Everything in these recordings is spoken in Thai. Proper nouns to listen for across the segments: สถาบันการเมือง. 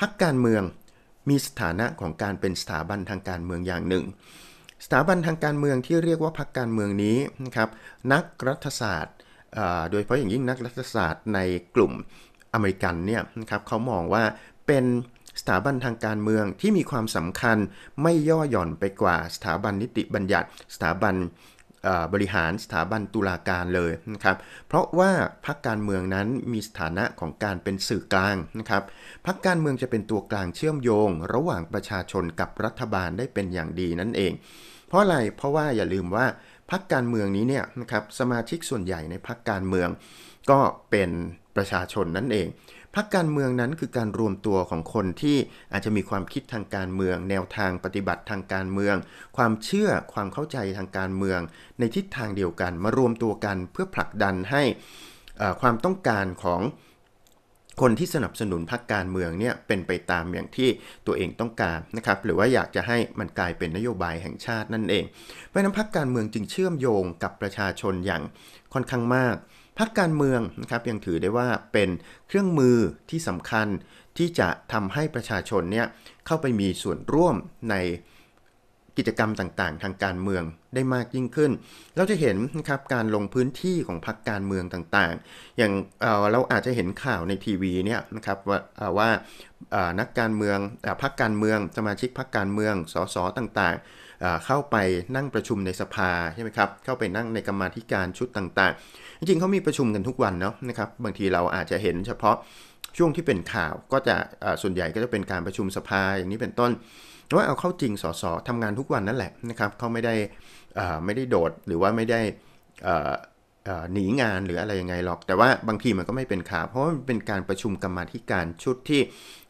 พรรคการเมืองมีสถานะของการเป็นสถาบันทางการเมืองอย่างหนึ่งสถาบันทางการเมืองที่เรียกว่าพรรคการเมืองนี้นะครับนักรัฐศาสตร์โดยเฉพาะอย่างยิ่งนักรัฐศาสตร์ในกลุ่มอเมริกันเนี่ยนะครับเขามองว่าเป็นสถาบันทางการเมืองที่มีความสำคัญไม่ย่อหย่อนไปกว่าสถาบันนิติบัญญัติสถาบันบริหารสถาบันตุลาการเลยนะครับเพราะว่าพรรคการเมืองนั้นมีสถานะของการเป็นสื่อกลางนะครับพรรคการเมืองจะเป็นตัวกลางเชื่อมโยงระหว่างประชาชนกับรัฐบาลได้เป็นอย่างดีนั่นเองเพราะอะไรเพราะว่าอย่าลืมว่าพรรคการเมืองนี้เนี่ยนะครับสมาชิกส่วนใหญ่ในพรรคการเมืองก็เป็นประชาชนนั่นเองพรรคการเมืองนั้นคือการรวมตัวของคนที่อาจจะมีความคิดทางการเมืองแนวทางปฏิบัติทางการเมืองความเชื่อความเข้าใจทางการเมืองในทิศทางเดียวกันมารวมตัวกันเพื่อผลักดันให้ความต้องการของคนที่สนับสนุนพรรคการเมืองเนี่ยเป็นไปตามอย่างที่ตัวเองต้องการนะครับหรือว่าอยากจะให้มันกลายเป็นนโยบายแห่งชาตินั่นเองเพราะนั้นพรรคการเมืองจึงเชื่อมโยงกับประชาชนอย่างค่อนข้างมากพรรคการเมืองนะครับยังถือได้ว่าเป็นเครื่องมือที่สำคัญที่จะทำให้ประชาชนเนี่ยเข้าไปมีส่วนร่วมในกิจกรรมต่างๆทางการเมืองได้มากยิ่งขึ้นเราจะเห็นนะครับการลงพื้นที่ของพรรคการเมืองต่างๆอย่างเราอาจจะเห็นข่าวในทีวีเนี่ยนะครับว่านักการเมืองพรรคการเมืองสมาชิกพรรคการเมืองส.ส.ต่างๆเข้าไปนั่งประชุมในสภาใช่ไหมครับเข้าไปนั่งในกรรมาธิการชุดต่างๆจริงๆเขามีประชุมกันทุกวันเนาะนะครับบางทีเราอาจจะเห็นเฉพาะช่วงที่เป็นข่าวก็จะส่วนใหญ่ก็จะเป็นการประชุมสภาอย่างนี้เป็นต้นว่าเอาเข้าจริงสสทำงานทุกวันนั่นแหละนะครับเขาไม่ได้โดดหรือว่าไม่ได้หนีงานหรืออะไรยังไงหรอกแต่ว่าบางทีมันก็ไม่เป็นข่าวเพราะมันเป็นการประชุมกรรมาธิการชุดที่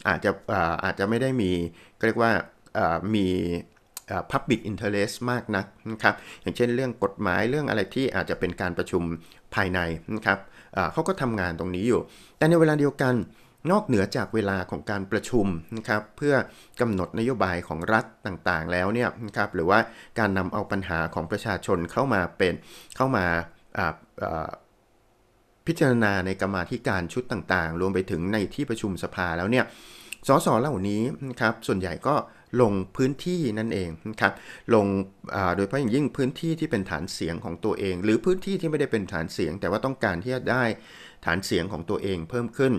อาจจะไม่ได้มีเรียกว่ามีpublic interest มากนักนะครับอย่างเช่นเรื่องกฎหมายเรื่องอะไรที่อาจจะเป็นการประชุมภายในนะครับเขาก็ทำงานตรงนี้อยู่แต่ในเวลาเดียวกันนอกเหนือจากเวลาของการประชุมนะครับเพื่อกำหนดนโยบายของรัฐต่างๆแล้วเนี่ยนะครับหรือว่าการนำเอาปัญหาของประชาชนเข้ามาพิจารณาในกรรมาธิการชุดต่างๆรวมไปถึงในที่ประชุมสภาแล้วเนี่ยส.ส.เหล่านี้นะครับส่วนใหญ่ก็ลงพื้นที่นั่นเองนะครับลงโดยเฉพาะอย่างยิ่งพื้นที่ที่เป็นฐานเสียงของตัวเองหรือพื้นที่ที่ไม่ได้เป็นฐานเสียงแต่ว่าต้องการที่จะได้ฐานเสียงของตัวเองเพิ่มขึ้น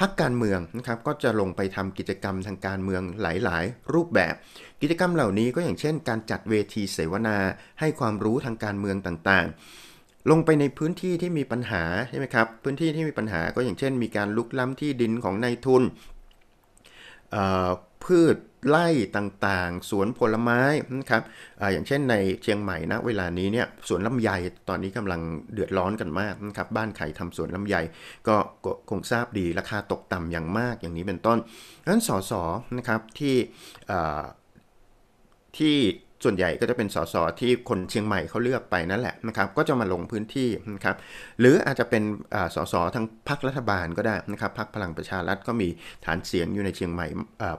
พรรคการเมืองนะครับก็จะลงไปทำกิจกรรมทางการเมืองหลายๆรูปแบบกิจกรรมเหล่านี้ก็อย่างเช่นการจัดเวทีเสวนาให้ความรู้ทางการเมืองต่างๆลงไปในพื้นที่ที่มีปัญหาใช่ไหมครับพื้นที่ที่มีปัญหาก็อย่างเช่นมีการลุกล้ำที่ดินของนายทุนพืชไร่ต่างๆสวนผลไม้นะครับอย่างเช่นในเชียงใหม่นะเวลานี้เนี่ยสวนลำไยตอนนี้กำลังเดือดร้อนกันมากนะครับบ้านใครทำสวนลำไยก็คงทราบดีราคาตกต่ำอย่างมากอย่างนี้เป็นต้นดังนั้นส.ส.นะครับที่ส่วนใหญ่ก็จะเป็นส.ส.ที่คนเชียงใหม่เขาเลือกไปนั่นแหละนะครับก็จะมาลงพื้นที่นะครับหรืออาจจะเป็นส.ส.ทั้งพรรครัฐบาลก็ได้นะครับพรรคพลังประชารัฐก็มีฐานเสียงอยู่ในเชียงใหม่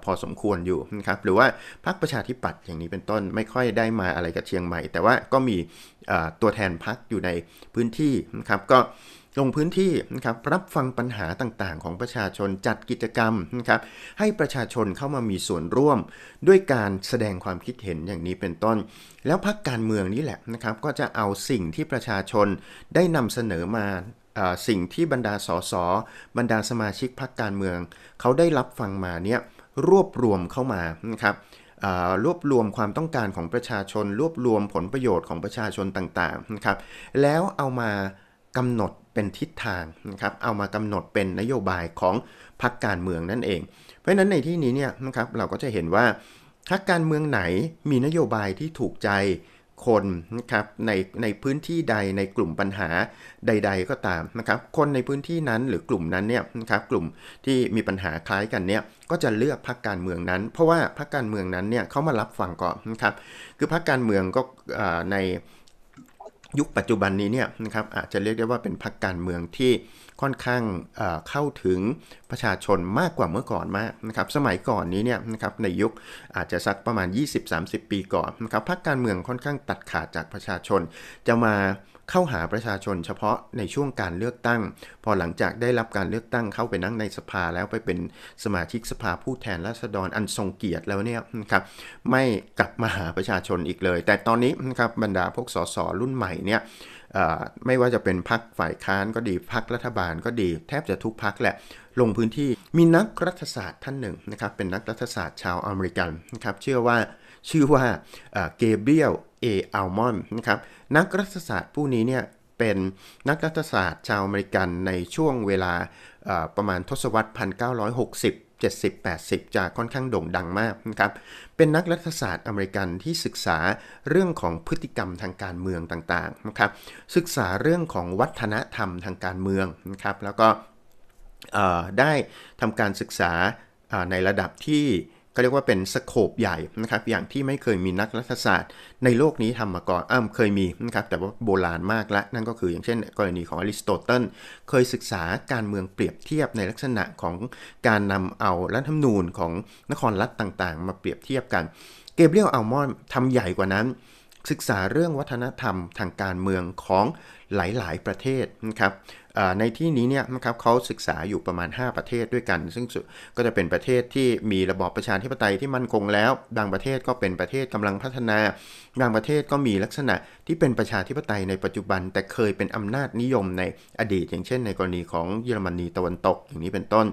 พอสมควรอยู่นะครับหรือว่าพรรคประชาธิปัตย์อย่างนี้เป็นต้นไม่ค่อยได้มาอะไรกับเชียงใหม่แต่ว่าก็มีตัวแทนพรรคอยู่ในพื้นที่นะครับก็ลงพื้นที่นะครับรับฟังปัญหาต่างๆของประชาชนจัดกิจกรรมนะครับให้ประชาชนเข้ามามีส่วนร่วมด้วยการแสดงความคิดเห็นอย่างนี้เป็นต้นแล้วพรรคการเมืองนี่แหละนะครับก็จะเอาสิ่งที่ประชาชนได้นำเสนอมาสิ่งที่บรรดาส.ส.บรรดาสมาชิกพรรคการเมืองเขาได้รับฟังมาเนี่ยรวบรวมเข้ามานะครับรวบรวมความต้องการของประชาชนรวบรวมผลประโยชน์ของประชาชนต่างๆนะครับแล้วเอามากำหนดเป็นทิศทางนะครับเอามากำหนดเป็นนโยบายของพรรคการเมืองนั่นเองเพราะฉะนั้นในที่นี้เนี่ยนะครับเราก็จะเห็นว่าพรรคการเมืองไหนมีนโยบายที่ถูกใจคนนะครับในพื้นที่ใดในกลุ่มปัญหาใดๆก็ตามนะครับคนในพื้นที่นั้นหรือกลุ่มนั้นเนี่ยนะครับกลุ่มที่มีปัญหาคล้ายกันเนี่ยก็จะเลือกพรรคการเมืองนั้นเพราะว่าพรรคการเมืองนั้นเนี่ยเขามารับฟังก่อนนะครับคือพรรคการเมืองก็ในยุคปัจจุบันนี้เนี่ยนะครับอาจจะเรียกได้ว่าเป็นพรรคการเมืองที่ค่อนข้างเข้าถึงประชาชนมากกว่าเมื่อก่อนมากนะครับสมัยก่อนนี้เนี่ยนะครับในยุคอาจจะสักประมาณ 20-30 ปีก่อนนะครับพรรคการเมืองค่อนข้างตัดขาดจากประชาชนจะมา เข้าหาประชาชนเฉพาะในช่วงการเลือกตั้งพอหลังจากได้รับการเลือกตั้งเข้าไปนั่งในสภาแล้วไปเป็นสมาชิกสภาผู้แทนราษฎรอันทรงเกียรติแล้วเนี่ยนะครับไม่กลับมาหาประชาชนอีกเลยแต่ตอนนี้นะครับบรรดาพวกสสรุ่นใหม่เนี่ยไม่ว่าจะเป็นพรรคฝ่ายค้านก็ดีพรรครัฐบาลก็ดีแทบจะทุกพรรคแหละลงพื้นที่มีนักรัฐศาสตร์ท่านหนึ่งนะครับเป็นนักรัฐศาสตร์ชาวอเมริกันนะครับชื่อว่าเกเบรียล เอ อัลมอนด์นะครับนักรัฐศาสตร์ผู้นี้เนี่ยเป็นนักรัฐศาสตร์ชาวอเมริกันในช่วงเวลาประมาณทศวรรษ1960 70 80จะค่อนข้างโด่งดังมากนะครับเป็นนักรัฐศาสตร์อเมริกันที่ศึกษาเรื่องของพฤติกรรมทางการเมืองต่างๆนะครับศึกษาเรื่องของวัฒนธรรมทางการเมืองนะครับแล้วก็ได้ทำการศึกษาในระดับที่ก็เรียกว่าเป็นสโคปใหญ่นะครับอย่างที่ไม่เคยมีนักรัฐศาสตร์ในโลกนี้ทำมาก่อนเคยมีนะครับแต่ว่าโบราณมากแล้วนั่นก็คืออย่างเช่นกรณีของอริสโตเติลเคยศึกษาการเมืองเปรียบเทียบในลักษณะของการนำเอารัฐธรรมนูญของนครรัฐต่างๆมาเปรียบเทียบกันเกเบรียล อัลมอนด์ทำใหญ่กว่านั้นศึกษาเรื่องวัฒนธรรมทางการเมืองของหลายๆประเทศนะครับในที่นี้เนี่ยนะครับเขาศึกษาอยู่ประมาณ5ประเทศด้วยกันซึ่งก็จะเป็นประเทศที่มีระบอบประชาธิปไตยที่มั่นคงแล้วบางประเทศก็เป็นประเทศกำลังพัฒนาบางประเทศก็มีลักษณะที่เป็นประชาธิปไตยในปัจจุบันแต่เคยเป็นอำนาจนิยมในอดีตอย่างเช่นในกรณีของเยอรมนีตะวันตกอย่างนี้เป็นต้น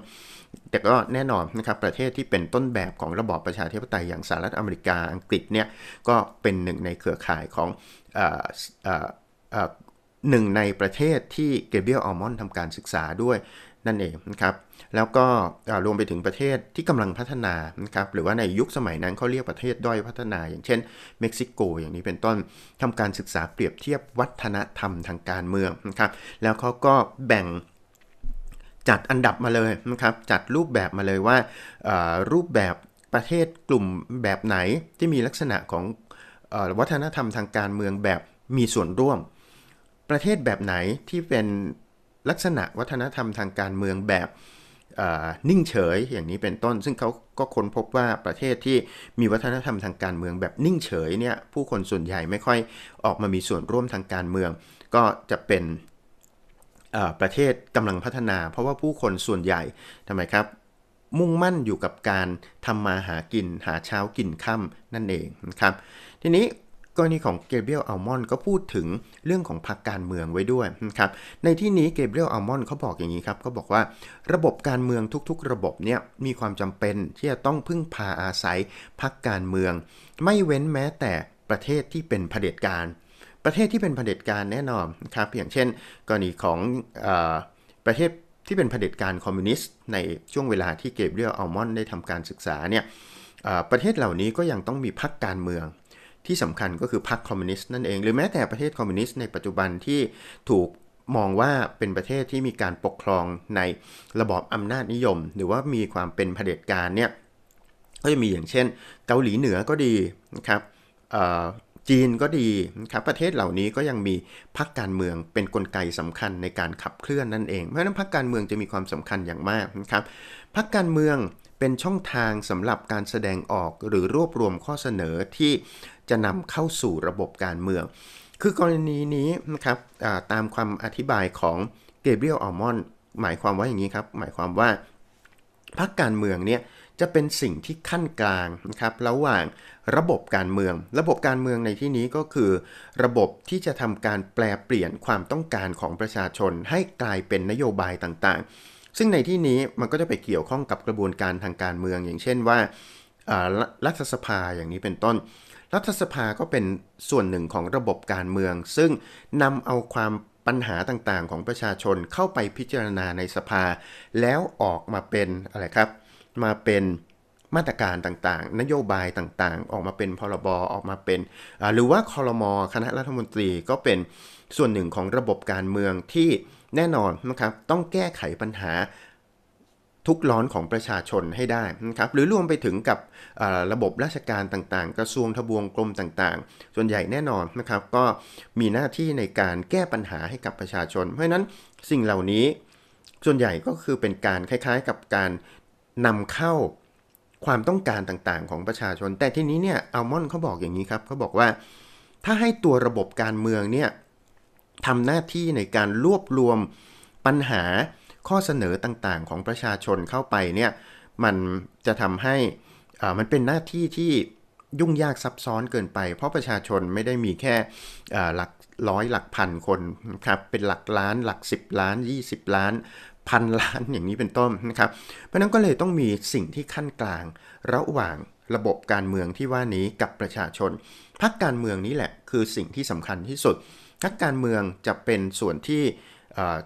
แต่ก็แน่นอนนะครับประเทศที่เป็นต้นแบบของระบอบประชาธิปไตยอย่างสหรัฐอเมริกาอังกฤษเนี่ยก็เป็นหนึ่งในเครือข่ายของหนึ่งในประเทศที่เกเบรียล อัลมอนด์ทำการศึกษาด้วยนั่นเองนะครับแล้วก็รวมไปถึงประเทศที่กำลังพัฒนานะครับหรือว่าในยุคสมัยนั้นเขาเรียกประเทศด้อยพัฒนาอย่างเช่นเม็กซิโกอย่างนี้เป็นต้นทำการศึกษาเปรียบเทียบวัฒนธรรมทางการเมืองนะครับแล้วเขาก็แบ่งจัดอันดับมาเลยนะครับจัดรูปแบบมาเลยว่ารูปแบบประเทศกลุ่มแบบไหนที่มีลักษณะของวัฒนธรรมทางการเมืองแบบมีส่วนร่วมประเทศแบบไหนที่เป็นลักษณะวัฒนธรรมทางการเมืองแบบนิ่งเฉยอย่างนี้เป็นต้นซึ่งเขาก็ค้นพบว่าประเทศที่มีวัฒนธรรมทางการเมืองแบบนิ่งเฉยเนี่ยผู้คนส่วนใหญ่ไม่ค่อยออกมามีส่วนร่วมทางการเมืองก็จะเป็นประเทศกำลังพัฒนาเพราะว่าผู้คนส่วนใหญ่ทำไมครับมุ่งมั่นอยู่กับการทำมาหากินหาเช้ากินค่ำนั่นเองนะครับทีนี้กรณีของเกเบรียล อัลมอนด์ก็พูดถึงเรื่องของพรรคการเมืองไว้ด้วยนะครับในที่นี้เกเบรียล อัลมอนด์เขาบอกอย่างนี้ครับเขาบอกว่าระบบการเมืองทุกๆระบบเนี่ยมีความจำเป็นที่จะต้องพึ่งพาอาศัยพรรคการเมืองไม่เว้นแม้แต่ประเทศที่เป็นเผด็จการประเทศที่เป็นเผด็จการแน่นอนครับอย่างเช่นกรณีของประเทศที่เป็นเผด็จการคอมมิวนิสต์ในช่วงเวลาที่เกเบรียล อัลมอนด์ได้ทำการศึกษาเนี่ยประเทศเหล่านี้ก็ยังต้องมีพรรคการเมืองที่สำคัญก็คือพรรคคอมมิวนิสต์นั่นเองหรือแม้แต่ประเทศคอมมิวนิสต์ในปัจจุบันที่ถูกมองว่าเป็นประเทศที่มีการปกครองในระบอบอำนาจนิยมหรือว่ามีความเป็นเผด็จการเนี่ยก็จะมีอย่างเช่นเกาหลีเหนือก็ดีนะครับจีนก็ดีนะครับประเทศเหล่านี้ก็ยังมีพรรคการเมืองเป็นกลไกสำคัญในการขับเคลื่อนนั่นเองเพราะฉะนั้นพรรคการเมืองจะมีความสำคัญอย่างมากนะครับพรรคการเมืองเป็นช่องทางสำหรับการแสดงออกหรือรวบรวมข้อเสนอที่จะนำเข้าสู่ระบบการเมืองคือกรณีนี้นะครับตามความอธิบายของเกเบรียล อัลมอนด์หมายความว่าอย่างนี้ครับหมายความว่าพรรคการเมืองเนี่ยจะเป็นสิ่งที่ขั้นกลางนะครับระหว่างระบบการเมืองในที่นี้ก็คือระบบที่จะทำการแปลเปลี่ยนความต้องการของประชาชนให้กลายเป็นนโยบายต่างๆซึ่งในที่นี้มันก็จะไปเกี่ยวข้องกับกระบวนการทางการเมืองอย่างเช่นว่ารัฐสภาอย่างนี้เป็นต้นรัฐสภาก็เป็นส่วนหนึ่งของระบบการเมืองซึ่งนำเอาความปัญหาต่างๆของประชาชนเข้าไปพิจารณาในสภาแล้วออกมาเป็นอะไรครับมาเป็นมาตรการต่างๆนโยบายต่างๆออกมาเป็นพรบออกมาเป็นหรือว่าครม.คณะรัฐมนตรีก็เป็นส่วนหนึ่งของระบบการเมืองที่แน่นอนนะครับต้องแก้ไขปัญหาทุกร้อนของประชาชนให้ได้นะครับหรือรวมไปถึงกับระบบราชการต่างๆกระทรวงทบวงกรมต่างๆส่วนใหญ่แน่นอนนะครับก็มีหน้าที่ในการแก้ปัญหาให้กับประชาชนเพราะฉะนั้นสิ่งเหล่านี้ส่วนใหญ่ก็คือเป็นการคล้ายๆกับการนำเข้าความต้องการต่างๆของประชาชนแต่ที่นี้เนี่ยอัลมอนด์เขาบอกอย่างนี้ครับเขาบอกว่าถ้าให้ตัวระบบการเมืองเนี่ย ทำหน้าที่ในการรวบรวมปัญหาข้อเสนอต่างๆของประชาชนเข้าไปเนี่ยมันจะทำให้มันเป็นหน้าที่ที่ยุ่งยากซับซ้อนเกินไปเพราะประชาชนไม่ได้มีแค่หลักร้อยหลักพันคนนะครับเป็นหลักล้านหลัก10ล้าน20ล้านพันล้านอย่างนี้เป็นต้นนะครับเพราะนั้นก็เลยต้องมีสิ่งที่ขั้นกลางระหว่างระบบการเมืองที่ว่านี้กับประชาชนพรรคการเมืองนี้แหละคือสิ่งที่สำคัญที่สุดพรรคการเมืองจะเป็นส่วนที่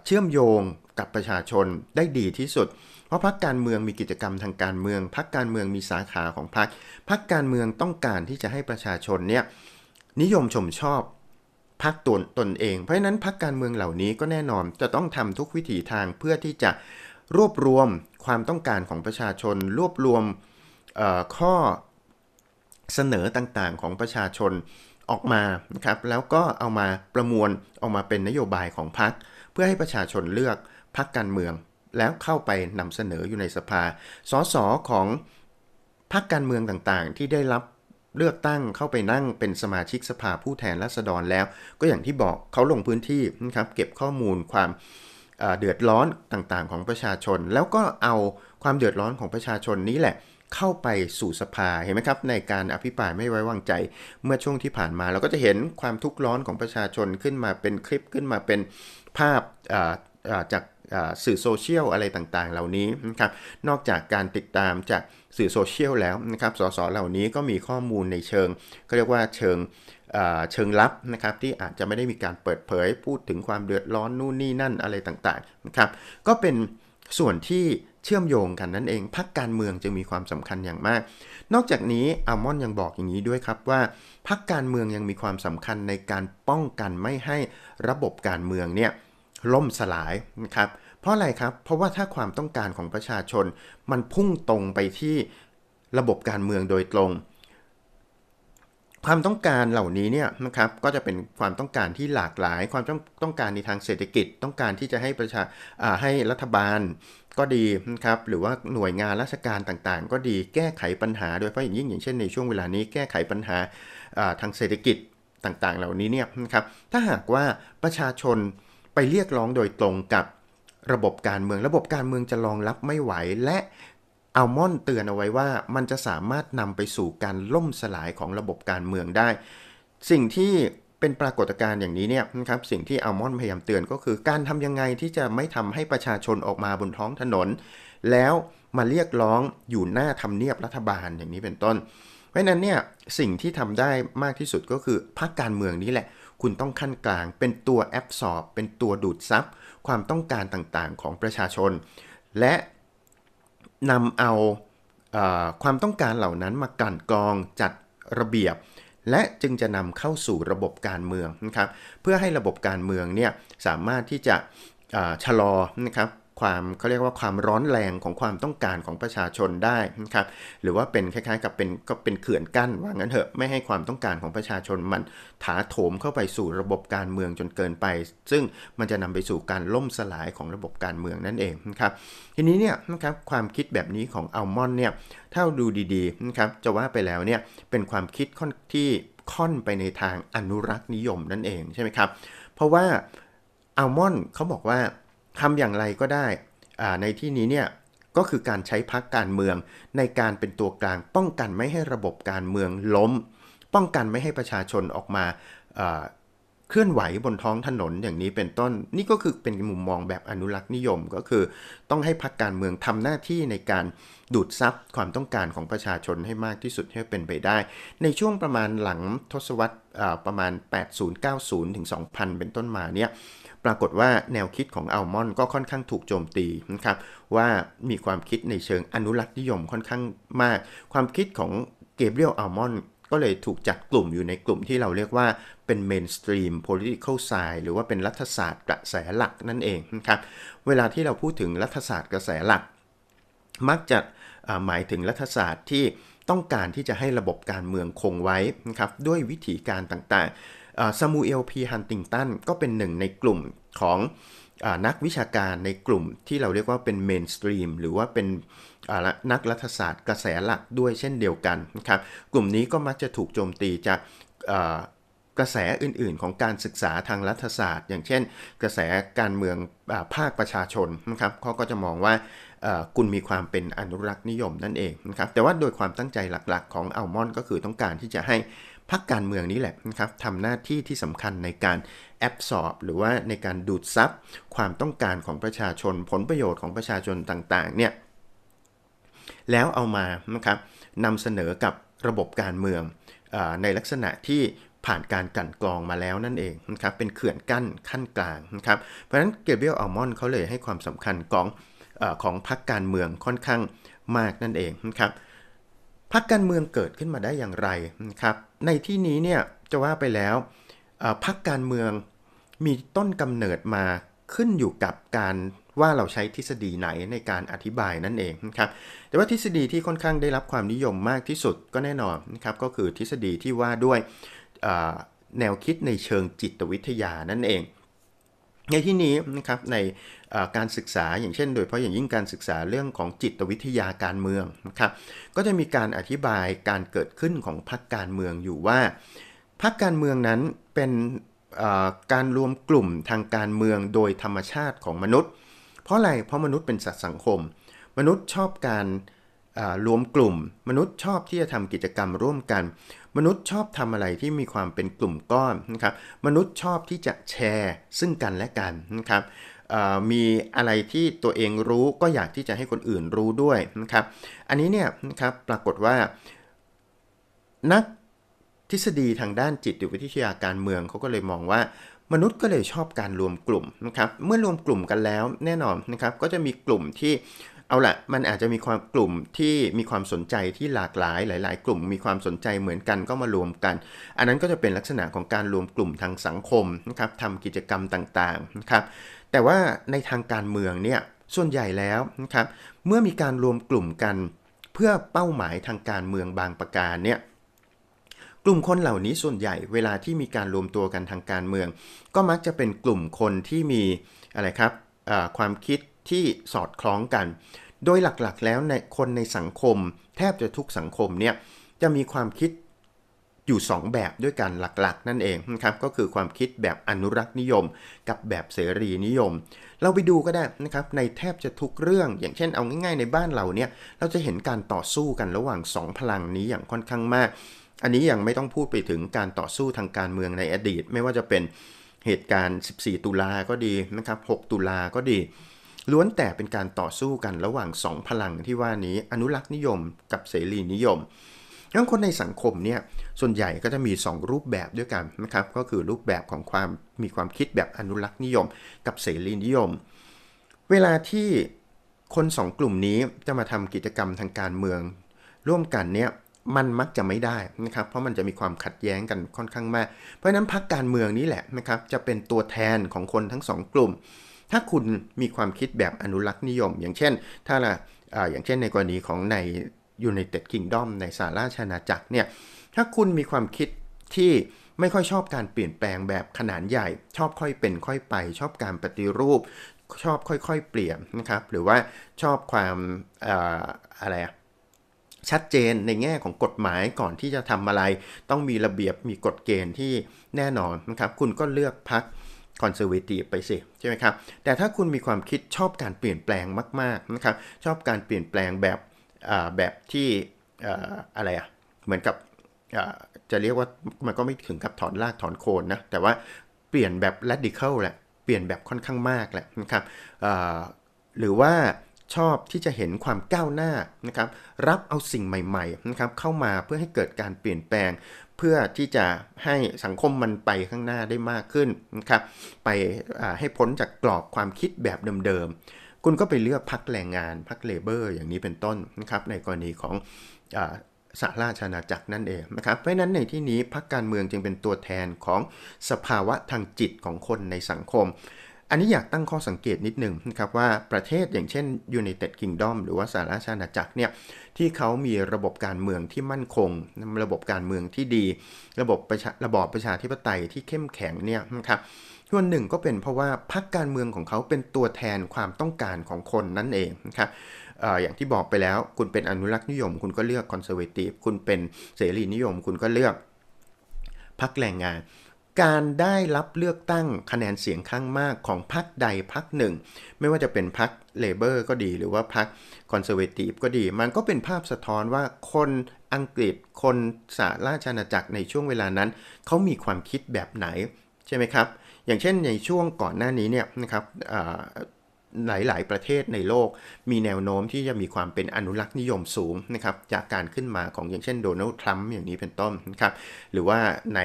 เชื่อมโยงกับประชาชนได้ดีที่สุดเพราะพรรคการเมืองมีกิจกรรมทางการเมืองพรรคการเมืองมีสาขาของพรรคพรรคการเมืองต้องการที่จะให้ประชาชนเนี่ยนิยมชมชอบพรรคตนเองเพราะฉะนั้นพรรคการเมืองเหล่านี้ก็แน่นอนจะต้องทำทุกวิถีทางเพื่อที่จะรวบรวมความต้องการของประชาชนรวบรวมข้อเสนอต่างๆของประชาชนออกมานะครับแล้วก็เอามาประมวลออกมาเป็นนโยบายของพรรคเพื่อให้ประชาชนเลือกพรรคการเมืองแล้วเข้าไปนำเสนออยู่ในสภาส.ส.ของพรรคการเมืองต่างๆที่ได้รับเลือกตั้งเข้าไปนั่งเป็นสมาชิกสภาผู้แทนราษฎรแล้วก็อย่างที่บอกเขาลงพื้นที่นะครับเก็บข้อมูลความเดือดร้อนต่างๆของประชาชนแล้วก็เอาความเดือดร้อนของประชาชนนี้แหละเข้าไปสู่สภาเห็นไหมครับในการอภิปรายไม่ไว้วางใจเมื่อช่วงที่ผ่านมาเราก็จะเห็นความทุกข์ร้อนของประชาชนขึ้นมาเป็นคลิปขึ้นมาเป็นภาพจากสื่อโซเชียลอะไรต่างๆเหล่านี้นะครับนอกจากการติดตามจากสื่อโซเชียลแล้วนะครับส.ส.เหล่านี้ก็มีข้อมูลในเชิงก็เรียกว่าเชิงลับนะครับที่อาจจะไม่ได้มีการเปิดเผยพูดถึงความเดือดร้อนนู่นนี่นั่นอะไรต่างๆนะครับก็เป็นส่วนที่เชื่อมโยงกันนั่นเองพรรคการเมืองจึงมีความสำคัญอย่างมากนอกจากนี้อัลมอนด์ยังบอกอย่างนี้ด้วยครับว่าพรรคการเมืองยังมีความสำคัญในการป้องกันไม่ให้ระบบการเมืองเนี่ยล่มสลายนะครับเพราะอะไรครับเพราะว่าถ้าความต้องการของประชาชนมันพุ่งตรงไปที่ระบบการเมืองโดยตรงความต้องการเหล่านี้เนี่ยนะครับก็จะเป็นความต้องการที่หลากหลายความต้องการในทางเศรษฐกิจต้องการที่จะให้ให้รัฐบาลก็ดีนะครับหรือว่าหน่วยงานราชการต่างๆก็ดีแก้ไขปัญหาโดยเฉพาะอย่างยิ่งอย่างเช่นในช่วงเวลานี้แก้ไขปัญหาทางเศรษฐกิจต่างๆเหล่านี้เนี่ยนะครับถ้าหากว่าประชาชนไปเรียกร้องโดยตรงกับระบบการเมืองระบบการเมืองจะรองรับไม่ไหวและอัลมอนด์เตือนเอาไว้ว่ามันจะสามารถนำไปสู่การล่มสลายของระบบการเมืองได้สิ่งที่เป็นปรากฏการณ์อย่างนี้เนี่ยนะครับสิ่งที่อัลมอนด์พยายามเตือนก็คือการทำยังไงที่จะไม่ทำให้ประชาชนออกมาบนท้องถนนแล้วมาเรียกร้องอยู่หน้าทำเนียบรัฐบาลอย่างนี้เป็นต้นเพราะฉะนั้นเนี่ยสิ่งที่ทำได้มากที่สุดก็คือพรรคการเมืองนี้แหละคุณต้องขั้นกลางเป็นตัวแอบซอร์บเป็นตัวดูดซับความต้องการต่างๆของประชาชนและนำเอาความต้องการเหล่านั้นมากลั่นกรองจัดระเบียบและจึงจะนำเข้าสู่ระบบการเมืองนะครับเพื่อให้ระบบการเมืองเนี่ยสามารถที่จะชะลอนะครับความเขาเรียกว่าความร้อนแรงของความต้องการของประชาชนได้นะครับหรือว่าเป็นคล้ายๆกับเป็นก็เป็นเขื่อนกั้นว่างั้นเถอะไม่ให้ความต้องการของประชาชนมันถาโถมเข้าไปสู่ระบบการเมืองจนเกินไปซึ่งมันจะนำไปสู่การล่มสลายของระบบการเมืองนั่นเองนะครับทีนี้เนี่ยนะครับความคิดแบบนี้ของอัลมอนด์เนี่ยถ้าดูดีๆนะครับจะว่าไปแล้วเนี่ยเป็นความคิดที่ค่อนไปในทางอนุรักษ์นิยมนั่นเองใช่ไหมครับเพราะว่าอัลมอนด์เขาบอกว่าทำอย่างไรก็ได้ในที่นี้เนี่ยก็คือการใช้พรรคการเมืองในการเป็นตัวกลางป้องกันไม่ให้ระบบการเมืองล้มป้องกันไม่ให้ประชาชนออกมาเคลื่อนไหวบนท้องถนนอย่างนี้เป็นต้นนี่ก็คือเป็นมุมมองแบบอนุรักษ์นิยมก็คือต้องให้พรรคการเมืองทำหน้าที่ในการดูดซับความต้องการของประชาชนให้มากที่สุดให้เป็นไปได้ในช่วงประมาณหลังทศวรรษประมาณ 80-90 ถึง 2000 เป็นต้นมาเนี่ยปรากฏว่าแนวคิดของอัลมอนด์ก็ค่อนข้างถูกโจมตีนะครับว่ามีความคิดในเชิงอนุรักษ์นิยมค่อนข้างมากความคิดของเกเบรียลอัลมอนด์ก็เลยถูกจัดกลุ่มอยู่ในกลุ่มที่เราเรียกว่าเป็น mainstream political science หรือว่าเป็นรัฐศาสตร์กระแสหลักนั่นเองนะครับเวลาที่เราพูดถึงรัฐศาสตร์กระแสหลักมักจะหมายถึงรัฐศาสตร์ที่ต้องการที่จะให้ระบบการเมืองคงไว้นะครับด้วยวิธีการต่างๆซามูเอล พี ฮันติงตันก็เป็นหนึ่งในกลุ่มของนักวิชาการในกลุ่มที่เราเรียกว่าเป็น mainstream หรือว่าเป็นนักรัฐศาสตร์กระแสหลักด้วยเช่นเดียวกันนะครับกลุ่มนี้ก็มักจะถูกโจมตีจาก กระแสอื่นๆของการศึกษาทางรัฐศาสตร์อย่างเช่นกระแสการเมืองภาคประชาชนนะครับเขาก็จะมองว่าคุณมีความเป็นอนุรักษ์นิยมนั่นเองนะครับแต่ว่าโดยความตั้งใจหลักๆของอัลมอนด์ก็คือต้องการที่จะให้พรรคการเมืองนี้แหละนะครับทำหน้าที่ที่สำคัญในการแอบซอร์บหรือว่าในการดูดซับความต้องการของประชาชนผลประโยชน์ของประชาชนต่างๆเนี่ยแล้วเอามานะครับนำเสนอกับระบบการเมืองในลักษณะที่ผ่านการกลั่นกรองมาแล้วนั่นเองนะครับเป็นเขื่อนกั้นขั้นกลางนะครับเพราะฉะนั้นเกเบรียล อัลมอนด์เขาเลยให้ความสำคัญของพรรคการเมืองค่อนข้างมากนั่นเองนะครับพรรคการเมืองเกิดขึ้นมาได้อย่างไรนะครับในที่นี้เนี่ยจะว่าไปแล้วพรรคการเมืองมีต้นกำเนิดมาขึ้นอยู่กับการว่าเราใช้ทฤษฎีไหนในการอธิบายนั่นเองนะครับแต่ว่าทฤษฎีที่ค่อนข้างได้รับความนิยมมากที่สุดก็แน่นอนนะครับก็คือทฤษฎีที่ว่าด้วยแนวคิดในเชิงจิตวิทยานั่นเองในที่นี้นะครับในการศึกษาอย่างเช่นโดยเฉพาะอย่างยิ่งการศึกษาเรื่องของจิตวิทยาการเมืองนะครับก็จะมีการอธิบายการเกิดขึ้นของพรรคการเมืองอยู่ว่าพรรคการเมืองนั้นเป็นการรวมกลุ่มทางการเมืองโดยธรรมชาติของมนุษย์เพราะอะไรเพราะมนุษย์เป็นสัตว์สังคมมนุษย์ชอบการรวมกลุ่มมนุษย์ชอบที่จะทำกิจกรรมร่วมกันมนุษย์ชอบทำอะไรที่มีความเป็นกลุ่มก้อนนะครับมนุษย์ชอบที่จะแชร์ซึ่งกันและกันนะครับมีอะไรที่ตัวเองรู้ก็อยากที่จะให้คนอื่นรู้ด้วยนะครับอันนี้เนี่ยนะครับปรากฏว่านักทฤษฎีทางด้านจิตวิทยาการเมืองเขาก็เลยมองว่ามนุษย์ก็เลยชอบการรวมกลุ่มนะครับเมื่อรวมกลุ่มกันแล้วแน่นอนนะครับก็จะมีกลุ่มที่เอาละมันอาจจะมีความกลุ่มที่มีความสนใจที่หลากหลายหลายๆกลุ่มมีความสนใจเหมือนกันก็มารวมกันอันนั้นก็จะเป็นลักษณะของการรวมกลุ่มทางสังคมนะครับทำกิจกรรมต่างๆนะครับแต่ว่าในทางการเมืองเนี่ยส่วนใหญ่แล้วนะครับเมื่อมีการรวมกลุ่มกันเพื่อเป้าหมายทางการเมืองบางประการเนี่ยกลุ่มคนเหล่านี้ส่วนใหญ่เวลาที่มีการรวมตัวกันทางการเมืองก็มักจะเป็นกลุ่มคนที่มีอะไรครับความคิดที่สอดคล้องกันโดยหลักๆแล้วในคนในสังคมแทบจะทุกสังคมเนี่ยจะมีความคิดอยู่2แบบด้วยกันหลักๆนั่นเองนะครับก็คือความคิดแบบอนุรักษ์นิยมกับแบบเสรีนิยมเราไปดูก็ได้นะครับในแทบจะทุกเรื่องอย่างเช่นเอาง่ายๆในบ้านเราเนี่ยเราจะเห็นการต่อสู้กันระหว่าง2พลังนี้อย่างค่อนข้างมากอันนี้ยังไม่ต้องพูดไปถึงการต่อสู้ทางการเมืองในอดีตไม่ว่าจะเป็นเหตุการณ์14ตุลาก็ดีนะครับ6ตุลาก็ดีล้วนแต่เป็นการต่อสู้กันระหว่าง2พลังที่ว่านี้อนุรักษ์นิยมกับเสรีนิยมดังนั้นคนในสังคมเนี่ยส่วนใหญ่ก็จะมี2รูปแบบด้วยกันนะครับก็คือรูปแบบของความมีความคิดแบบอนุรักษ์นิยมกับเสรีนิยมเวลาที่คน2กลุ่มนี้จะมาทำกิจกรรมทางการเมืองร่วมกันเนี่ยมันมักจะไม่ได้นะครับเพราะมันจะมีความขัดแย้งกันค่อนข้างมากเพราะฉะนั้นพรรคการเมืองนี้แหละนะครับจะเป็นตัวแทนของคนทั้ง2กลุ่มถ้าคุณมีความคิดแบบอนุรักษ์นิยมอย่างเช่นถ้าอย่างเช่นในกรณีของใน United Kingdom ในสหราชอาณาจักรเนี่ยถ้าคุณมีความคิดที่ไม่ค่อยชอบการเปลี่ยนแปลงแบบขนาดใหญ่ชอบค่อยเป็นค่อยไปชอบการปฏิรูปชอบค่อยๆเปลี่ยนนะครับหรือว่าชอบความอะไรชัดเจนในแง่ของกฎหมายก่อนที่จะทำอะไรต้องมีระเบียบมีกฎเกณฑ์ที่แน่นอนนะครับคุณก็เลือกพรรคคอนเซอร์เวทีฟไปสิใช่ไหมครับแต่ถ้าคุณมีความคิดชอบการเปลี่ยนแปลงมากๆนะครับชอบการเปลี่ยนแปลงแบบที่อะไรเหมือนกับจะเรียกว่ามันก็ไม่ถึงกับถอนรากถอนโคนนะแต่ว่าเปลี่ยนแบบ radical แหละเปลี่ยนแบบค่อนข้างมากแหละนะครับหรือว่าชอบที่จะเห็นความก้าวหน้านะครับรับเอาสิ่งใหม่ๆนะครับเข้ามาเพื่อให้เกิดการเปลี่ยนแปลงเพื่อที่จะให้สังคมมันไปข้างหน้าได้มากขึ้นนะครับไปให้พ้นจากกรอบความคิดแบบเดิมๆคุณก็ไปเลือกพรรคแรงงานพรรคเลเบอร์อย่างนี้เป็นต้นนะครับในกรณีของสหราชอาณาจักรนั่นเองนะครับเพราะนั้นในที่นี้พรรคการเมืองจึงเป็นตัวแทนของสภาวะทางจิตของคนในสังคมอันนี้อยากตั้งข้อสังเกตนิดนึงนะครับว่าประเทศอย่างเช่น United Kingdom หรือว่าสหราชอาณาจักรเนี่ยที่เขามีระบบการเมืองที่มั่นคงระบบการเมืองที่ดีระบอบประชาธิปไตยที่เข้มแข็งเนี่ยนะครับส่วนหนึ่งก็เป็นเพราะว่าพรรคการเมืองของเขาเป็นตัวแทนความต้องการของคนนั่นเองนะครับอย่างที่บอกไปแล้วคุณเป็นอนุรักษ์นิยมคุณก็เลือกคอนเซอร์เวทีฟคุณเป็นเสรีนิยมคุณก็เลือก พรรคแรงงานการได้รับเลือกตั้งคะแนนเสียงข้างมากของพรรคใดพรรคหนึ่งไม่ว่าจะเป็นพรรคเลเบอร์ก็ดีหรือว่าพรรคคอนเซอร์เวทีฟก็ดีมันก็เป็นภาพสะท้อนว่าคนอังกฤษคนสหราชอาณาจักรในช่วงเวลานั้นเขามีความคิดแบบไหนใช่ไหมครับอย่างเช่นในช่วงก่อนหน้านี้เนี่ยนะครับหลายๆประเทศในโลกมีแนวโน้มที่จะมีความเป็นอนุรักษ์นิยมสูงนะครับจากการขึ้นมาของอย่างเช่นโดนัลด์ทรัมป์อย่างนี้เป็นต้นนะครับหรือว่าใน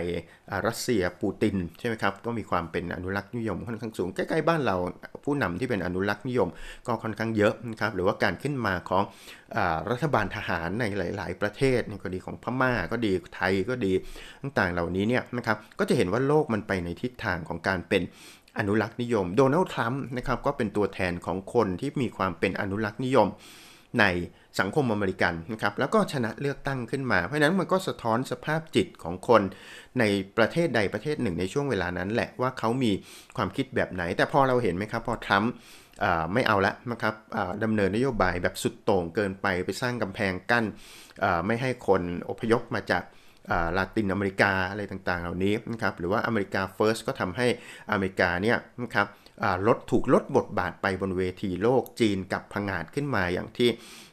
รัสเซียปูตินใช่ไหมครับก็มีความเป็นอนุรักษ์นิยมค่อนข้างสูงใกล้ๆบ้านเราผู้นำที่เป็นอนุรักษ์นิยมก็ค่อนข้างเยอะนะครับหรือว่าการขึ้นมาของรัฐบาลทหารในหลายๆประเทศก็ดีของพม่าก็ดีไทยก็ดีต่างๆเหล่านี้เนี่ยนะครับก็จะเห็นว่าโลกมันไปในทิศทางของการเป็นอนุรักษ์นิยมโดนัลด์ทรัมป์นะครับก็เป็นตัวแทนของคนที่มีความเป็นอนุรักษ์นิยมในสังคมอเมริกันนะครับแล้วก็ชนะเลือกตั้งขึ้นมาเพราะฉะนั้นมันก็สะท้อนสภาพจิตของคนในประเทศใดประเทศหนึ่งในช่วงเวลานั้นแหละว่าเขามีความคิดแบบไหนแต่พอเราเห็นไหมครับพอทรัมป์ไม่เอาละนะครับดำเนินนโยบายแบบสุดโต่งเกินไปสร้างกำแพงกั้นไม่ให้คนอพยพมาจากลาตินอเมริกาอะไรต่างๆเหล่านี้นะครับหรือว่าอเมริกาเฟิร์สก็ทำให้อเมริกาเนี่ยนะครับถูกลดบทบาทไปบนเวทีโลกจีนกับผงาดขึ้นมาอย่างที่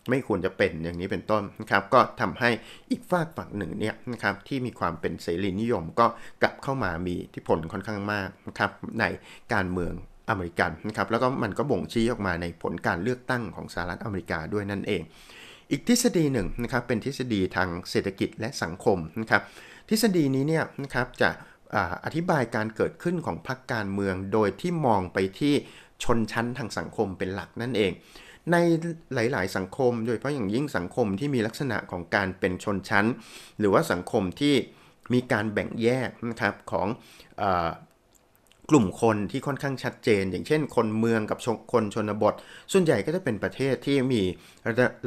ไม่ควรจะเป็นอย่างนี้เป็นต้นนะครับก็ทำให้อีกฝากฝั่งหนึ่งเนี่ยนะครับที่มีความเป็นเสรีนิยมก็กลับเข้ามามีอิทธิพลค่อนข้างมากนะครับในการเมืองอเมริกันนะครับแล้วก็มันก็บ่งชี้ออกมาในผลการเลือกตั้งของสหรัฐอเมริกาด้วยนั่นเองอีกทฤษฎีหนึ่งนะครับเป็นทฤษฎีทางเศรษฐกิจและสังคมนะครับทฤษฎีนี้เนี่ยนะครับจะอธิบายการเกิดขึ้นของพรรคการเมืองโดยที่มองไปที่ชนชั้นทางสังคมเป็นหลักนั่นเองในหลายๆสังคมโดยเฉพาะอย่างยิ่งสังคมที่มีลักษณะของการเป็นชนชั้นหรือว่าสังคมที่มีการแบ่งแยกนะครับของกลุ่มคนที่ค่อนข้างชัดเจนอย่างเช่นคนเมืองกับคนชนบทส่วนใหญ่ก็จะเป็นประเทศที่มี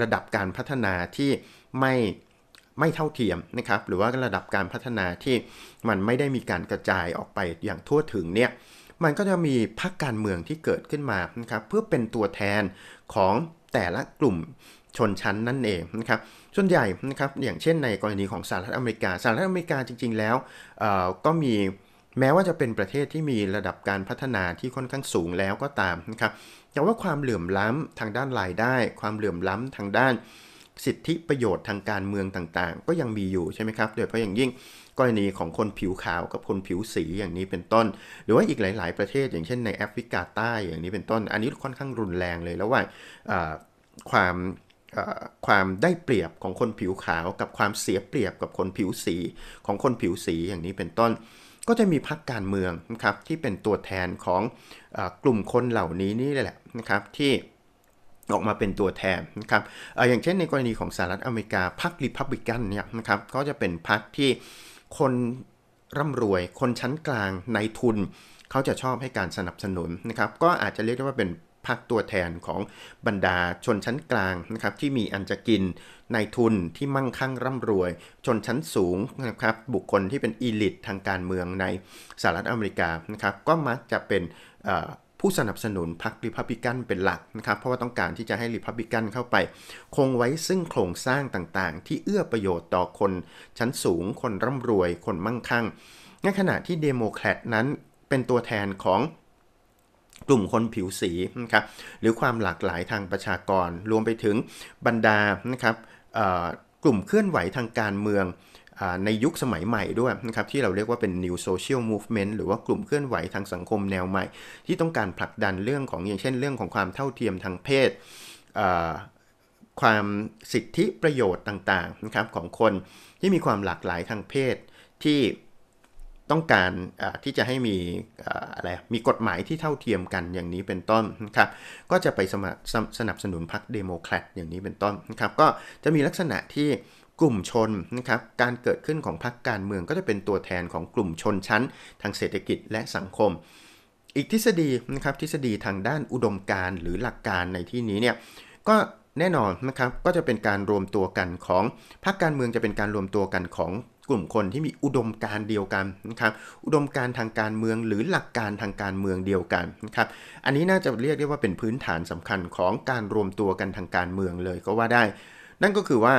ระดับการพัฒนาที่ไม่เท่าเทียมนะครับหรือว่าระดับการพัฒนาที่มันไม่ได้มีการกระจายออกไปอย่างทั่วถึงเนี่ยมันก็จะมีพรรคการเมืองที่เกิดขึ้นมานะครับเพื่อเป็นตัวแทนของแต่ละกลุ่มชนชั้นนั่นเองนะครับส่วนใหญ่นะครับอย่างเช่นในกรณีของสหรัฐอเมริกาจริงๆแล้วก็มีแม้ว่าจะเป็นประเทศที่มีระดับการพัฒนาที่ค่อนข้างสูงแล้วก็ตามนะครับแต่ว่าความเหลื่อมล้ำทางด้านรายได้ความเหลื่อมล้ำทางด้านสิทธิประโยชน์ทางการเมืองต่างๆก็ยังมีอยู่ใช่ไหมครับโดยเฉพาะอย่างยิ่งกรณีของคนผิวขาวกับคนผิวสีอย่างนี้เป็นต้นหรือว่าอีกหลายๆประเทศอย่างเช่นในแอฟริกาใต้อย่างนี้เป็นต้นอันนี้ค่อนข้างรุนแรงเลยแล้วว่าความได้เปรียบของคนผิวขาวกับความเสียเปรียบกับคนผิวสีของคนผิวสีอย่างนี้เป็นต้นก็จะมีพรรคการเมืองนะครับที่เป็นตัวแทนของกลุ่มคนเหล่านี้นี่แหละนะครับที่ออกมาเป็นตัวแทนนะครับอย่างเช่นในกรณีของสหรัฐอเมริกาพรรครีพับลิกันเนี่ยนะครับก็จะเป็นพรรคที่คนร่ำรวยคนชั้นกลางนายทุนเขาจะชอบให้การสนับสนุนนะครับก็อาจจะเรียกได้ว่าเป็นพรรคตัวแทนของบรรดาชนชั้นกลางนะครับที่มีอันจะกินนายทุนที่มั่งคั่งร่ำรวยชนชั้นสูงนะครับบุคคลที่เป็นอีลิตทางการเมืองในสหรัฐอเมริกานะครับก็มักจะเป็นผู้สนับสนุนพรรครีพับลิกันเป็นหลักนะครับเพราะว่าต้องการที่จะให้รีพับลิกันเข้าไปคงไว้ซึ่งโครงสร้างต่างๆที่เอื้อประโยชน์ต่อคนชั้นสูงคนร่ำรวยคนมั่งคั่งในขณะที่เดโมแครตนั้นเป็นตัวแทนของกลุ่มคนผิวสีนะครับหรือความหลากหลายทางประชากรรวมไปถึงบรรดานะครับกลุ่มเคลื่อนไหวทางการเมืองในยุคสมัยใหม่ด้วยนะครับที่เราเรียกว่าเป็น New Social Movement หรือว่ากลุ่มเคลื่อนไหวทางสังคมแนวใหม่ที่ต้องการผลักดันเรื่องของอย่างเช่นเรื่องของความเท่าเทียมทางเพศความสิทธิประโยชน์ต่างๆนะครับของคนที่มีความหลากหลายทางเพศที่ต้องการที่จะให้มีมีกฎหมายที่เท่าเทียมกันอย่างนี้เป็นต้นนะครับก็จะไปสนับสนุนพรรคเดโมแครตอย่างนี้เป็นต้นนะครับก็จะมีลักษณะที่กลุ่มชนนะครับการเกิดขึ้นของพรรคการเมืองก็จะเป็นตัวแทนของกลุ่มชนชั้นทางเศรษฐกิจและสังคมอีกทฤษฎีนะครับทฤษฎีทางด้านอุดมการณ์หรือหลักการในที่นี้เนี่ยก็แน่นอนนะครับก็จะเป็นการรวมตัวกันของพรรคการเมืองจะเป็นการรวมตัวกันของกลุ่มคนที่มีอุดมการเดียวกันนะครับอุดมการทางการเมืองหรือหลักการทางการเมืองเดียวกันนะครับอันนี้น่าจะเรียกได้ว่าเป็นพื้นฐานสำคัญของการรวมตัวกันทางการเมืองเลยก็ว่าได้นั่นก็คือว่า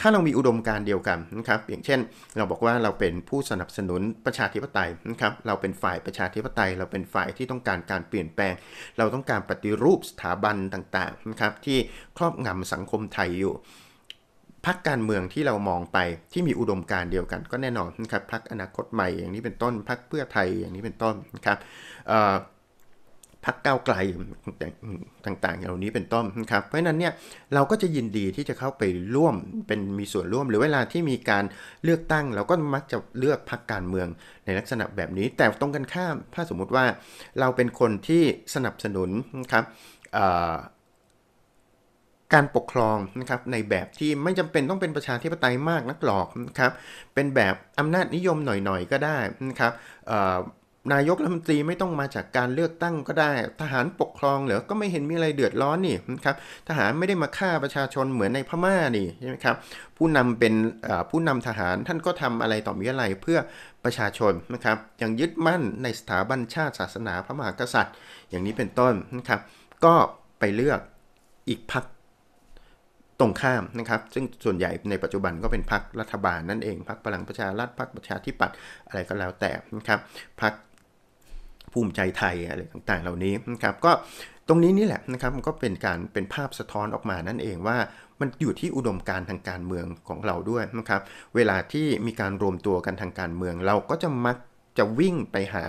ถ้าเรามีอุดมการเดียวกันนะครับอย่างเช่นเราบอกว่าเราเป็นผู้สนับสนุนประชาธิปไตยนะครับเราเป็นฝ่ายประชาธิปไตยเราเป็นฝ่ายที่ต้องการการเปลี่ยนแปลงเราต้องการปฏิรูปสถาบันต่างๆนะครับที่ครอบงำสังคมไทยอยู่พรรคการเมืองที่เรามองไปที่มีอุดมการเดียวกันก็แน่นอนนะครับพรรคอนาคตใหม่อย่างนี้เป็นต้นพรรคเพื่อไทยอย่างนี้เป็นต้นนะครับพรรคก้าวไกลต่างๆเหล่านี้เป็นต้นนะครับเพราะฉะนั้นเนี่ยเราก็จะยินดีที่จะเข้าไปร่วมเป็นมีส่วนร่วมหรือเวลาที่มีการเลือกตั้งเราก็มักจะเลือกพรรคการเมืองในลักษณะแบบนี้แต่ตรงกันข้ามถ้าสมมุติว่าเราเป็นคนที่สนับสนุนนะครับการปกครองนะครับในแบบที่ไม่จำเป็นต้องเป็นประชาธิปไตยมากนักหรอกนะครับเป็นแบบอำนาจนิยมหน่อยๆก็ได้นะครับนายกรัฐมนตรีไม่ต้องมาจากการเลือกตั้งก็ได้ทหารปกครองเหรอก็ไม่เห็นมีอะไรเดือดร้อนนี่นะครับทหารไม่ได้มาฆ่าประชาชนเหมือนในพม่านี่ใช่ไหมครับผู้นำเป็นผู้นำทหารท่านก็ทำอะไรต่อมีอะไรเพื่อประชาชนนะครับยังยึดมั่นในสถาบันชาติศาสนาพระมหากษัตริย์อย่างนี้เป็นต้นนะครับก็ไปเลือกอีกพรรคตรงข้ามนะครับซึ่งส่วนใหญ่ในปัจจุบันก็เป็นพรรครัฐบาลนั่นเองพรรคพลังประชารัฐพรรคประชาธิปัตย์อะไรก็แล้วแต่นะครับพรรคภูมิใจไทยอะไรต่างๆเหล่านี้นะครับก็ตรงนี้นี่แหละนะครับมันก็เป็นการเป็นภาพสะท้อนออกมานั่นเองว่ามันอยู่ที่อุดมการทางการเมืองของเราด้วยนะครับเวลาที่มีการรวมตัวกันทางการเมืองเราก็จะมักจะวิ่งไปหา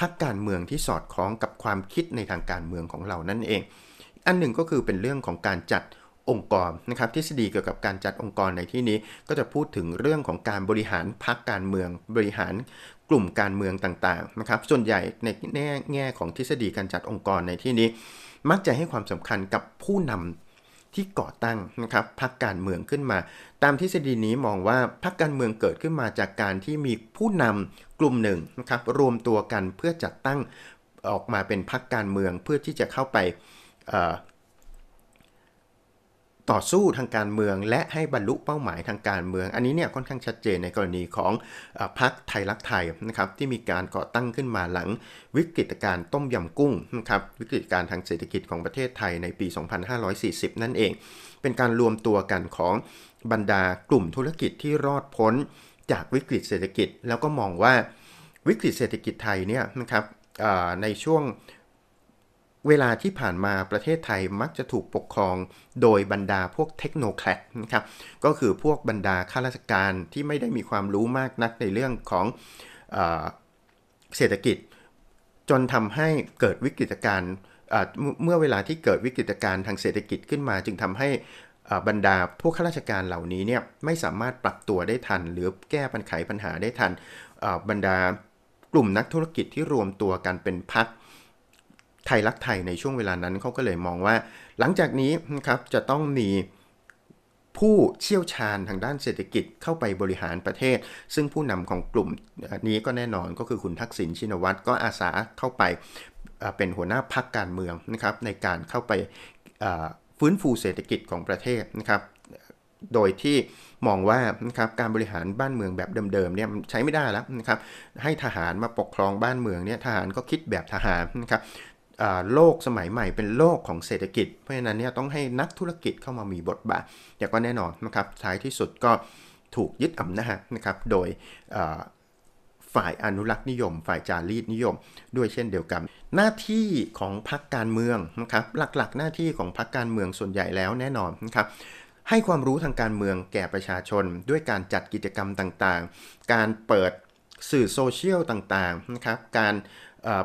พรรคการเมืองที่สอดคล้องกับความคิดในทางการเมืองของเรานั่นเองอันหนึ่งก็คือเป็นเรื่องของการจัดองค์กรนะครับทฤษฎีเกี่ยวกับการจัดองค์กรในที่นี้ก็จะพูดถึงเรื่องของการบริหารพรรคการเมืองบริหารกลุ่มการเมืองต่างๆนะครับส่วนใหญ่ในแง่ของทฤษฎีการจัดองค์กรในที่นี้มักจะให้ความสำคัญกับผู้นำที่ก่อตั้งนะครับพรรคการเมืองขึ้นมาตามทฤษฎีนี้มองว่าพรรคการเมืองเกิดขึ้นมาจากการที่มีผู้นำกลุ่มหนึ่งนะครับรวมตัวกันเพื่อจัดตั้งออกมาเป็นพรรคการเมืองเพื่อที่จะเข้าไปต่อสู้ทางการเมืองและให้บรรลุเป้าหมายทางการเมืองอันนี้เนี่ยค่อนข้างชัดเจนในกรณีของพรรคไทยรักไทยนะครับที่มีการก่อตั้งขึ้นมาหลังวิกฤตการณ์ต้มยำกุ้งนะครับวิกฤตการณ์ทางเศรษฐกิจของประเทศไทยในปี 2540 นั่นเองเป็นการรวมตัวกันของบรรดากลุ่มธุรกิจที่รอดพ้นจากวิกฤตเศรษฐกิจแล้วก็มองว่าวิกฤตเศรษฐกิจไทยเนี่ยนะครับในช่วงเวลาที่ผ่านมาประเทศไทยมักจะถูกปกครองโดยบรรดาพวกเทคโนแครดนะครับก็คือพวกบรรดาข้าราชการที่ไม่ได้มีความรู้มากนักในเรื่องของเศรษฐกิจจนทำให้เกิดวิกฤตการณ์เมื่อเวลาที่เกิดวิกฤตการณ์ทางเศรษฐกิจขึ้นมาจึงทำให้บรรดาพวกข้าราชการเหล่านี้เนี่ยไม่สามารถปรับตัวได้ทันหรือแก้ปัญหาได้ทันบรรดากลุ่มนักธุรกิจที่รวมตัวกันเป็นพรรคไทยรักไทยในช่วงเวลานั้นเขาก็เลยมองว่าหลังจากนี้นะครับจะต้องมีผู้เชี่ยวชาญทางด้านเศรษฐกิจเข้าไปบริหารประเทศซึ่งผู้นำของกลุ่มนี้ก็แน่นอนก็คือคุณทักษิณชินวัตรก็อาสาเข้าไปเป็นหัวหน้าพรรคการเมืองนะครับในการเข้าไปฟื้นฟูเศรษฐกิจของประเทศนะครับโดยที่มองว่านะครับการบริหารบ้านเมืองแบบเดิมๆเนี่ยใช้ไม่ได้แล้วนะครับให้ทหารมาปกครองบ้านเมืองเนี่ยทหารก็คิดแบบทหารนะครับโลกสมัยใหม่เป็นโลกของเศรษฐกิจเพราะฉะนั้นเนี่ยต้องให้นักธุรกิจเข้ามามีบทบาทแต่ก็แน่นอนนะครับท้ายที่สุดก็ถูกยึดอำนาจนะครับโดยฝ่ายอนุรักษ์นิยมฝ่ายจารีตนิยมด้วยเช่นเดียวกันหน้าที่ของพรรคการเมืองนะครับหลักๆหน้าที่ของพรรคการเมืองส่วนใหญ่แล้วแน่นอนนะครับให้ความรู้ทางการเมืองแก่ประชาชนด้วยการจัดกิจกรรมต่างๆการเปิดสื่อโซเชียลต่างๆนะครับการ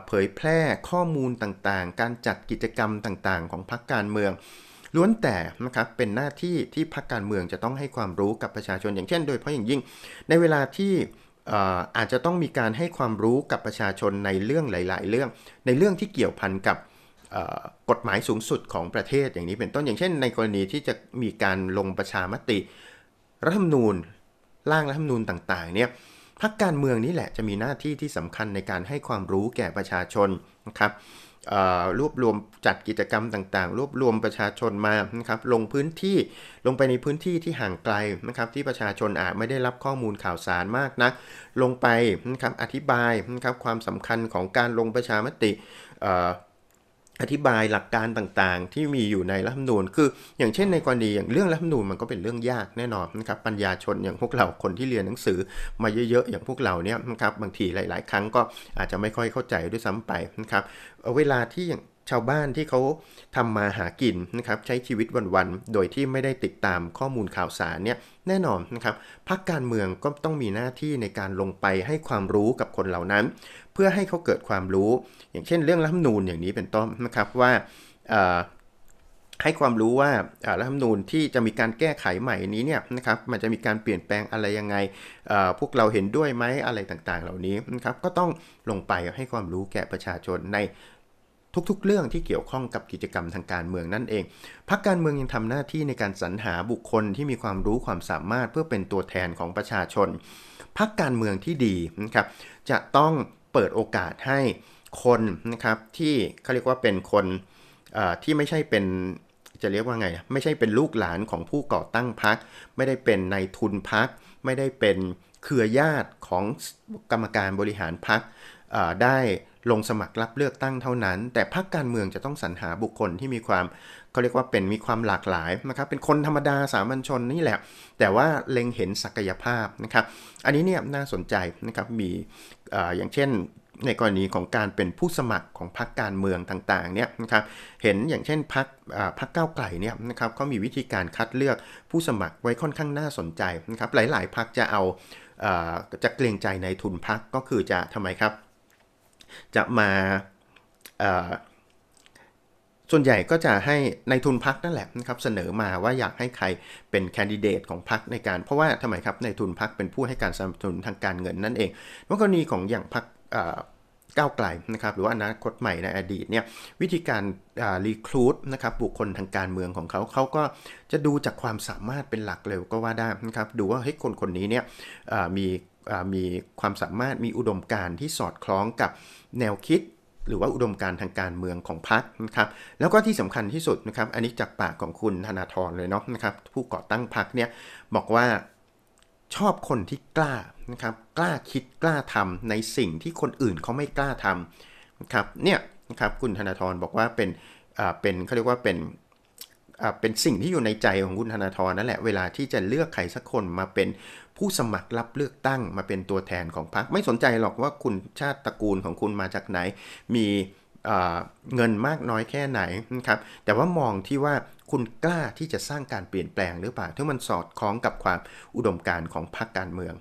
เผยแพร่ข้อมูลต่างๆการจัดกิจกรรมต่างๆของพรรคการเมืองล้วนแต่นะครับเป็นหน้าที่ที่พรรคการเมืองจะต้องให้ความรู้กับประชาชนอย่างเช่นโดยเฉพาะอย่างยิ่งในเวลาที่อาจจะต้องมีการให้ความรู้กับประชาชนในเรื่องหลายๆเรื่องในเรื่องที่เกี่ยวพันกับกฎหมายสูงสุดของประเทศอย่างนี้เป็นต้นอย่างเช่นในกรณีที่จะมีการลงประชามติรัฐธรรมนูญร่างรัฐธรรมนูญต่างๆเนี่ยพรรคการเมืองนี่แหละจะมีหน้าที่ที่สำคัญในการให้ความรู้แก่ประชาชนนะครับรวบรวมจัดกิจกรรมต่างๆรวบรวมประชาชนมานะครับลงพื้นที่ลงไปในพื้นที่ที่ห่างไกลนะครับที่ประชาชนอาจไม่ได้รับข้อมูลข่าวสารมากนักลงไปนะครับอธิบายนะครับความสำคัญของการลงประชามติ อธิบายหลักการต่างๆที่มีอยู่ในรัฐธรรมนูญคืออย่างเช่นในกรณีอย่างเรื่องรัฐธรรมนูญมันก็เป็นเรื่องยากแน่นอนนะครับปัญญาชนอย่างพวกเราคนที่เรียนหนังสือมาเยอะๆอย่างพวกเราเนี่ยนะครับบางทีหลายๆครั้งก็อาจจะไม่ค่อยเข้าใจด้วยซ้ำไปนะครับเวลาที่อย่างชาวบ้านที่เขาทำมาหากินนะครับใช้ชีวิตวันๆโดยที่ไม่ได้ติดตามข้อมูลข่าวสารเนี่ยแน่นอนนะครับพรรคการเมืองก็ต้องมีหน้าที่ในการลงไปให้ความรู้กับคนเหล่านั้นเพื่อให้เขาเกิดความรู้อย่างเช่นเรื่องรัฐธรรมนูญอย่างนี้เป็นต้นนะครับว่าให้ความรู้ว่ารัฐธรรมนูญที่จะมีการแก้ไขใหม่นี้เนี่ยนะครับมันจะมีการเปลี่ยนแปลงอะไรยังไงพวกเราเห็นด้วยไหมอะไรต่างๆเหล่านี้นะครับก็ต้องลงไปให้ความรู้แก่ประชาชนในทุกๆเรื่องที่เกี่ยวข้องกับกิจกรรมทางการเมืองนั่นเองพรรคการเมืองยังทำหน้าที่ในการสรรหาบุคคลที่มีความรู้ความสามารถเพื่อเป็นตัวแทนของประชาชนพรรคการเมืองที่ดีนะครับจะต้องเปิดโอกาสให้คนนะครับที่เขาเรียกว่าเป็นคนที่ไม่ใช่เป็นจะเรียกว่าไงไม่ใช่เป็นลูกหลานของผู้ก่อตั้งพรรคไม่ได้เป็นนายทุนพรรคไม่ได้เป็นเครือญาติของกรรมการบริหารพรรคได้ลงสมัครรับเลือกตั้งเท่านั้นแต่พรรคการเมืองจะต้องสรรหาบุคคลที่มีความเขาเรียกว่าเป็นมีความหลากหลายนะครับเป็นคนธรรมดาสามัญชนนี่แหละแต่ว่าเล็งเห็นศักยภาพนะครับอันนี้เนี่ยน่าสนใจนะครับมีอย่างเช่นในกรณีของการเป็นผู้สมัครของพรรคการเมืองต่างๆเนี่ยนะครับเห็นอย่างเช่นพรรคก้าวไกลเนี่ยนะครับเขามีวิธีการคัดเลือกผู้สมัครไว้ค่อนข้างน่าสนใจนะครับหลายๆพรรคจะเอาจะเกรงใจในทุนพรรคก็คือจะทำไมครับจะมาส่วนใหญ่ก็จะให้ในทุนพรรคนั่นแหละนะครับเสนอมาว่าอยากให้ใครเป็นแคนดิเดตของพรรคในการเพราะว่าทำไมครับในทุนพรรคเป็นผู้ให้การสนับสนุนทางการเงินนั่นเองเมื่อกรณีของอย่างพรรคก้าวไกลนะครับหรือว่าอนาคตใหม่ในอดีตเนี่ยวิธีการรีครูทนะครับบุคคลทางการเมืองของเขาก็จะดูจากความสามารถเป็นหลักเลยก็ว่าได้นะครับดูว่าเฮ้ยคนนี้เนี่ยมีความสามารถมีอุดมการณ์ที่สอดคล้องกับแนวคิดหรือว่าอุดมการณ์ทางการเมืองของพรรคนะครับแล้วก็ที่สำคัญที่สุดนะครับอันนี้จากปากของคุณธนาธรเลยเนาะนะครับผู้ก่อตั้งพรรคเนี่ยบอกว่าชอบคนที่กล้านะครับกล้าคิดกล้าทำในสิ่งที่คนอื่นเขาไม่กล้าทำนะครับเนี่ยนะครับคุณธนาธรบอกว่าเป็นเขาเรียกว่าเป็นสิ่งที่อยู่ในใจของคุณธนาธรนั่นแหละเวลาที่จะเลือกใครสักคนมาเป็นผู้สมัครรับเลือกตั้งมาเป็นตัวแทนของพรรคไม่สนใจหรอกว่าคุณชาติตระกูลของคุณมาจากไหนมีเงินมากน้อยแค่ไหนนะครับแต่ว่ามองที่ว่าคุณกล้าที่จะสร้างการเปลี่ยนแปลงหรือเปล่าถ้ามันสอดคล้องกับความอุดมการณ์ของพรรคการเมือง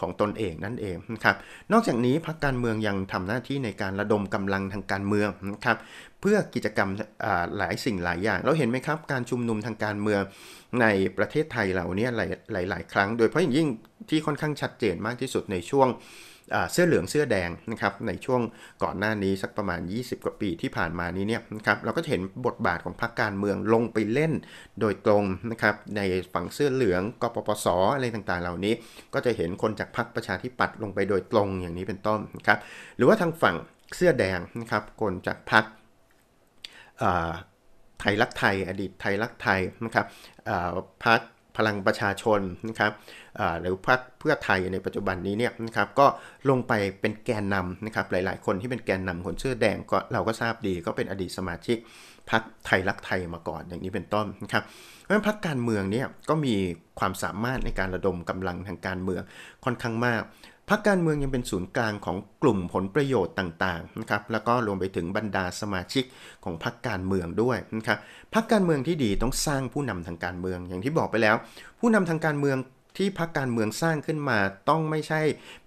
ของตนเองนั่นเองนะครับนอกจากนี้พรรคการเมืองยังทำหน้าที่ในการระดมกำลังทางการเมืองนะครับเพื่อกิจกรรมหลายสิ่งหลายอย่างเราเห็นไหมครับการชุมนุมทางการเมืองในประเทศไทยเราเนี่ยหลายครั้งโดยเฉพาะอย่างยิ่งที่ค่อนข้างชัดเจนมากที่สุดในช่วงเสื้อเหลืองเสื้อแดงนะครับในช่วงก่อนหน้านี้สักประมาณ20กว่าปีที่ผ่านมานี้เนี่ยนะครับเราก็เห็นบทบาทของพรรคการเมืองลงไปเล่นโดยตรงนะครับในฝั่งเสื้อเหลืองกปปส.อะไรต่างๆเหล่านี้ก็จะเห็นคนจากพรรคประชาธิปัตย์ลงไปโดยตรงอย่างนี้เป็นต้นนะครับหรือว่าทางฝั่งเสื้อแดงนะครับคนจากพรรคไทยรักไทยอดีตไทยรักไทยนะครับพรรคพลังประชาชนนะครับหรือพรรคเพื่อไทยในปัจจุบันนี้เนี่ยนะครับก็ลงไปเป็นแกนนำนะครับหลายๆคนที่เป็นแกนนำคนเสื้อแดงก็เราก็ทราบดีก็เป็นอดีตสมาชิกพรรคไทยรักไทยมาก่อนอย่างนี้เป็นต้นนะครับเพราะฉะนั้นพรรคการเมืองเนี่ยก็มีความสามารถในการระดมกำลังทางการเมืองค่อนข้างมากพรรคการเมืองยังเป็นศูนย์กลางของกลุ่มผลประโยชน์ต่างๆนะครับแล้วก็รวมไปถึงบรรดาสมาชิกของพรรคการเมืองด้วยนะครับพรรคการเมืองที่ดีต้องสร้างผู้นำทางการเมืองอย่างที่บอกไปแล้วผู้นำทางการเมืองที่พรรคการเมืองสร้างขึ้นมาต้องไม่ใช่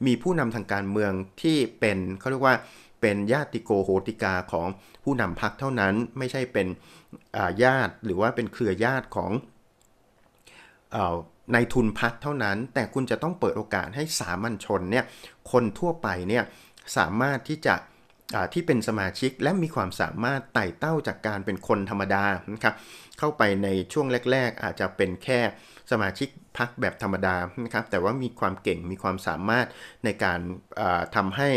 มีผู้นำทางการเมืองที่เป็นเขาเรียกว่าเป็นญาติโกโหติกาของผู้นำพรรคเท่านั้นไม่ใช่เป็นญาติหรือว่าเป็นเครือญาติของในทุนพรรคเท่านั้นแต่คุณจะต้องเปิดโอกาสให้สามัญชนเนี่ยคนทั่วไปเนี่ยสามารถที่จะที่เป็นสมาชิกและมีความสามารถไต่เต้าจากการเป็นคนธรรมดานะครับเข้าไปในช่วงแรกๆอาจจะเป็นแค่สมาชิกพรรคแบบธรรมดานะครับแต่ว่ามีความเก่งมีความสามารถในการทำให้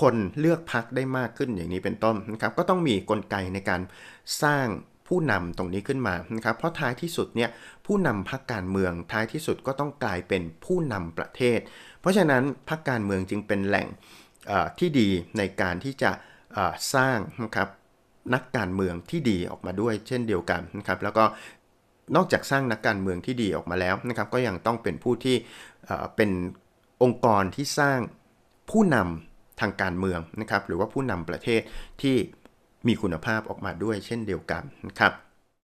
คนเลือกพรรคได้มากขึ้นอย่างนี้เป็นต้นนะครับก็ต้องมีกลไกในการสร้างผู้นำตรงนี้ขึ้นมานะครับเพราะท้ายที่สุดเนี่ยผู้นำพรรคการเมืองท้ายที่สุดก็ต้องกลายเป็นผู้นำประเทศเพราะฉะนั้นพรรคการเมืองจึงเป็นแหล่งที่ดีในการที่จะ สร้างนะครับนักการเมืองที่ดีออกมาด้วยเช่นเดียวกันนะครับแล้วก็นอกจากสร้างนักการเมืองที่ดีออกมาแล้วนะครับก็ยังต้องเป็นผู้ที่เป็นองค์กรที่สร้างผู้นำทางการเมืองนะครับหรือว่าผู้นำประเทศที่มีคุณภาพออกมาด้วยเช่นเดียวกันนะครับ